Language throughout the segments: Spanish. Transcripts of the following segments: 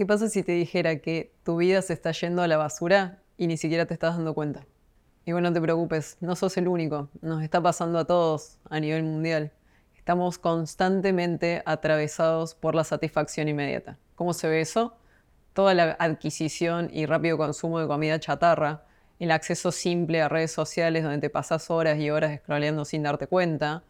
¿Qué pasa si te dijera que tu vida se está yendo a la basura y ni siquiera te estás dando cuenta? Igual no te preocupes, no sos el único. Nos está pasando a todos a nivel mundial. Estamos constantemente atravesados por la satisfacción inmediata. ¿Cómo se ve eso? Toda la adquisición y rápido consumo de comida chatarra, el acceso simple a redes sociales donde te pasas horas y horas scrolleando sin darte cuenta,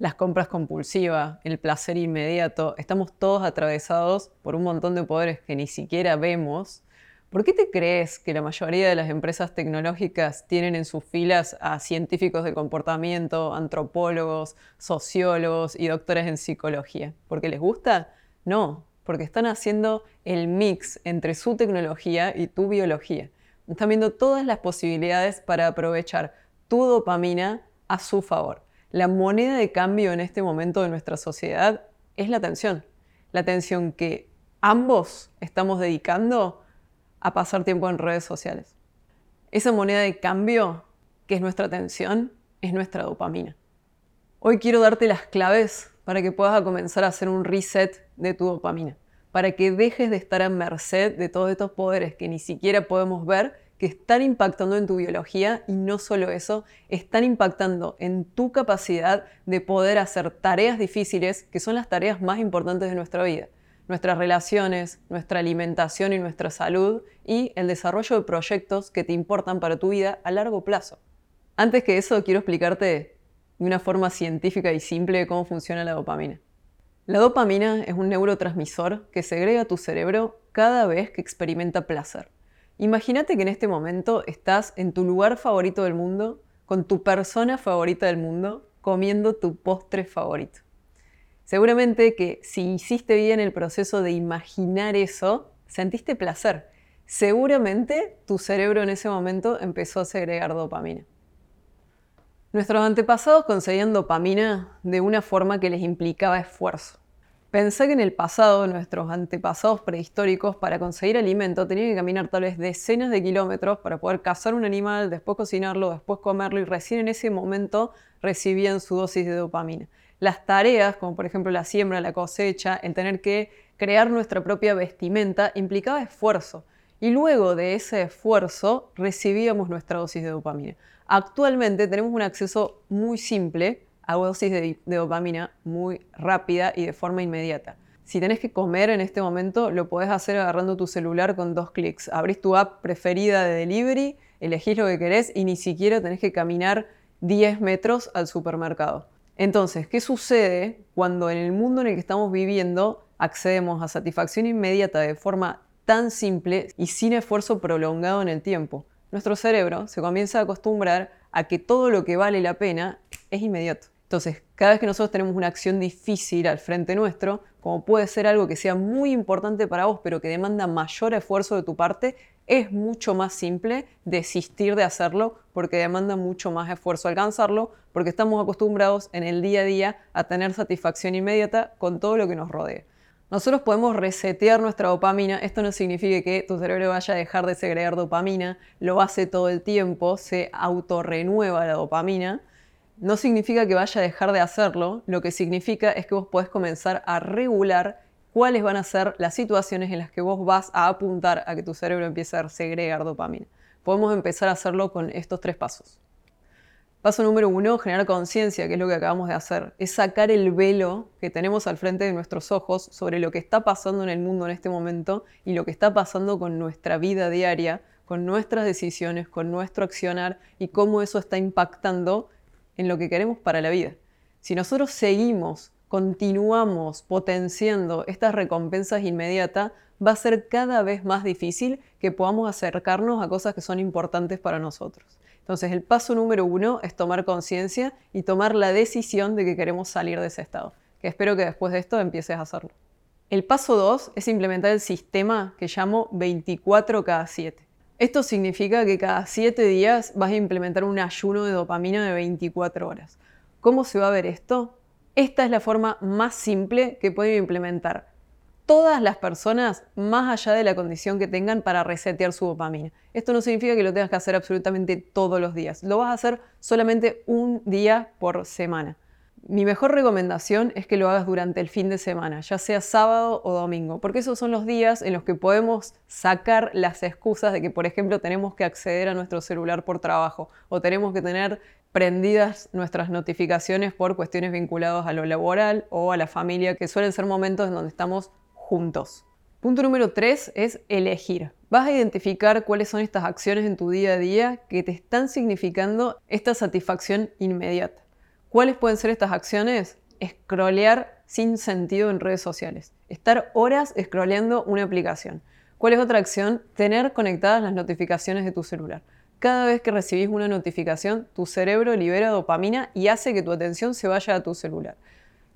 las compras compulsivas, el placer inmediato. Estamos todos atravesados por un montón de poderes que ni siquiera vemos. ¿Por qué te crees que la mayoría de las empresas tecnológicas tienen en sus filas a científicos de comportamiento, antropólogos, sociólogos y doctores en psicología? ¿Porque les gusta? No, porque están haciendo el mix entre su tecnología y tu biología. Están viendo todas las posibilidades para aprovechar tu dopamina a su favor. La moneda de cambio en este momento de nuestra sociedad es la atención. La atención que ambos estamos dedicando a pasar tiempo en redes sociales. Esa moneda de cambio, que es nuestra atención, es nuestra dopamina. Hoy quiero darte las claves para que puedas comenzar a hacer un reset de tu dopamina. Para que dejes de estar a merced de todos estos poderes que ni siquiera podemos ver que están impactando en tu biología y no solo eso, están impactando en tu capacidad de poder hacer tareas difíciles que son las tareas más importantes de nuestra vida. Nuestras relaciones, nuestra alimentación y nuestra salud y el desarrollo de proyectos que te importan para tu vida a largo plazo. Antes que eso, quiero explicarte de una forma científica y simple cómo funciona la dopamina. La dopamina es un neurotransmisor que segrega tu cerebro cada vez que experimenta placer. Imagínate que en este momento estás en tu lugar favorito del mundo, con tu persona favorita del mundo, comiendo tu postre favorito. Seguramente que si hiciste bien el proceso de imaginar eso, sentiste placer. Seguramente tu cerebro en ese momento empezó a segregar dopamina. Nuestros antepasados conseguían dopamina de una forma que les implicaba esfuerzo. Pensá que en el pasado, nuestros antepasados prehistóricos, para conseguir alimento, tenían que caminar tal vez decenas de kilómetros para poder cazar un animal, después cocinarlo, después comerlo y recién en ese momento recibían su dosis de dopamina. Las tareas, como por ejemplo la siembra, la cosecha, el tener que crear nuestra propia vestimenta, implicaba esfuerzo. Y luego de ese esfuerzo recibíamos nuestra dosis de dopamina. Actualmente tenemos un acceso muy simple a dosis de dopamina muy rápida y de forma inmediata. Si tenés que comer en este momento, lo podés hacer agarrando tu celular con 2 clics. Abrís tu app preferida de delivery, elegís lo que querés y ni siquiera tenés que caminar 10 metros al supermercado. Entonces, ¿qué sucede cuando en el mundo en el que estamos viviendo accedemos a satisfacción inmediata de forma tan simple y sin esfuerzo prolongado en el tiempo? Nuestro cerebro se comienza a acostumbrar a que todo lo que vale la pena es inmediato. Entonces, cada vez que nosotros tenemos una acción difícil al frente nuestro, como puede ser algo que sea muy importante para vos, pero que demanda mayor esfuerzo de tu parte, es mucho más simple desistir de hacerlo porque demanda mucho más esfuerzo alcanzarlo, porque estamos acostumbrados en el día a día a tener satisfacción inmediata con todo lo que nos rodea. Nosotros podemos resetear nuestra dopamina. Esto no significa que tu cerebro vaya a dejar de segregar dopamina, lo hace todo el tiempo, se autorrenueva la dopamina. No significa que vaya a dejar de hacerlo, lo que significa es que vos podés comenzar a regular cuáles van a ser las situaciones en las que vos vas a apuntar a que tu cerebro empiece a segregar dopamina. Podemos empezar a hacerlo con estos 3 pasos. Paso número 1, generar conciencia, que es lo que acabamos de hacer. Es sacar el velo que tenemos al frente de nuestros ojos sobre lo que está pasando en el mundo en este momento y lo que está pasando con nuestra vida diaria, con nuestras decisiones, con nuestro accionar y cómo eso está impactando en lo que queremos para la vida. Si nosotros continuamos potenciando estas recompensas inmediatas, va a ser cada vez más difícil que podamos acercarnos a cosas que son importantes para nosotros. Entonces, el paso número 1 es tomar conciencia y tomar la decisión de que queremos salir de ese estado, que espero que después de esto empieces a hacerlo. El paso 2 es implementar el sistema que llamo 24/7. Esto significa que cada 7 días vas a implementar un ayuno de dopamina de 24 horas. ¿Cómo se va a ver esto? Esta es la forma más simple que pueden implementar todas las personas, más allá de la condición que tengan, para resetear su dopamina. Esto no significa que lo tengas que hacer absolutamente todos los días. Lo vas a hacer solamente un día por semana. Mi mejor recomendación es que lo hagas durante el fin de semana, ya sea sábado o domingo, porque esos son los días en los que podemos sacar las excusas de que, por ejemplo, tenemos que acceder a nuestro celular por trabajo o tenemos que tener prendidas nuestras notificaciones por cuestiones vinculadas a lo laboral o a la familia, que suelen ser momentos en donde estamos juntos. Punto número 3 es elegir. Vas a identificar cuáles son estas acciones en tu día a día que te están significando esta satisfacción inmediata. ¿Cuáles pueden ser estas acciones? Scrollear sin sentido en redes sociales. Estar horas scrolleando una aplicación. ¿Cuál es otra acción? Tener conectadas las notificaciones de tu celular. Cada vez que recibís una notificación, tu cerebro libera dopamina y hace que tu atención se vaya a tu celular.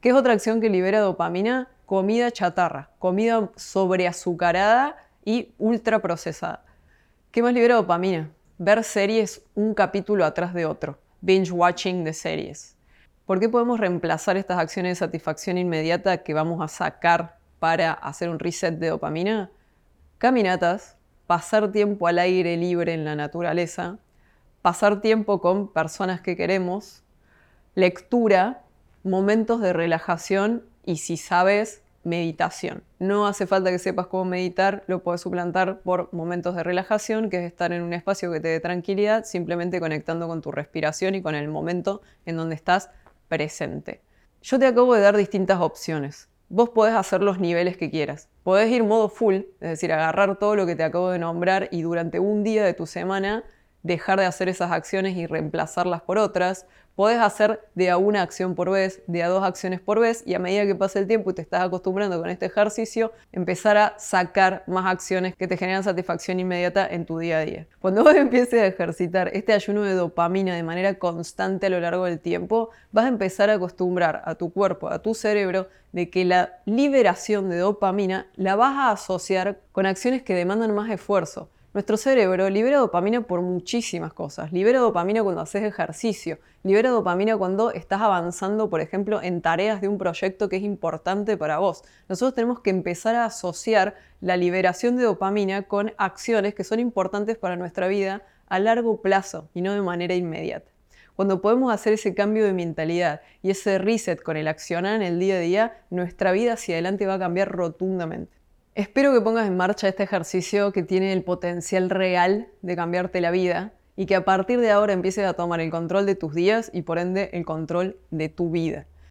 ¿Qué es otra acción que libera dopamina? Comida chatarra, comida sobreazucarada y ultraprocesada. ¿Qué más libera dopamina? Ver series un capítulo atrás de otro. Binge watching de series. ¿Por qué podemos reemplazar estas acciones de satisfacción inmediata que vamos a sacar para hacer un reset de dopamina? Caminatas, pasar tiempo al aire libre en la naturaleza, pasar tiempo con personas que queremos, lectura, momentos de relajación y, si sabes, meditación. No hace falta que sepas cómo meditar, lo puedes suplantar por momentos de relajación, que es estar en un espacio que te dé tranquilidad, simplemente conectando con tu respiración y con el momento en donde estás presente. Yo te acabo de dar distintas opciones. Vos podés hacer los niveles que quieras. Podés ir modo full, es decir, agarrar todo lo que te acabo de nombrar y durante un día de tu semana dejar de hacer esas acciones y reemplazarlas por otras. Podés hacer de a una acción por vez, de a dos acciones por vez, y a medida que pasa el tiempo y te estás acostumbrando con este ejercicio, empezar a sacar más acciones que te generan satisfacción inmediata en tu día a día. Cuando vos empieces a ejercitar este ayuno de dopamina de manera constante a lo largo del tiempo, vas a empezar a acostumbrar a tu cuerpo, a tu cerebro, de que la liberación de dopamina la vas a asociar con acciones que demandan más esfuerzo. Nuestro cerebro libera dopamina por muchísimas cosas. Libera dopamina cuando haces ejercicio. Libera dopamina cuando estás avanzando, por ejemplo, en tareas de un proyecto que es importante para vos. Nosotros tenemos que empezar a asociar la liberación de dopamina con acciones que son importantes para nuestra vida a largo plazo y no de manera inmediata. Cuando podemos hacer ese cambio de mentalidad y ese reset con el accionar en el día a día, nuestra vida hacia adelante va a cambiar rotundamente. Espero que pongas en marcha este ejercicio que tiene el potencial real de cambiarte la vida y que a partir de ahora empieces a tomar el control de tus días y por ende el control de tu vida.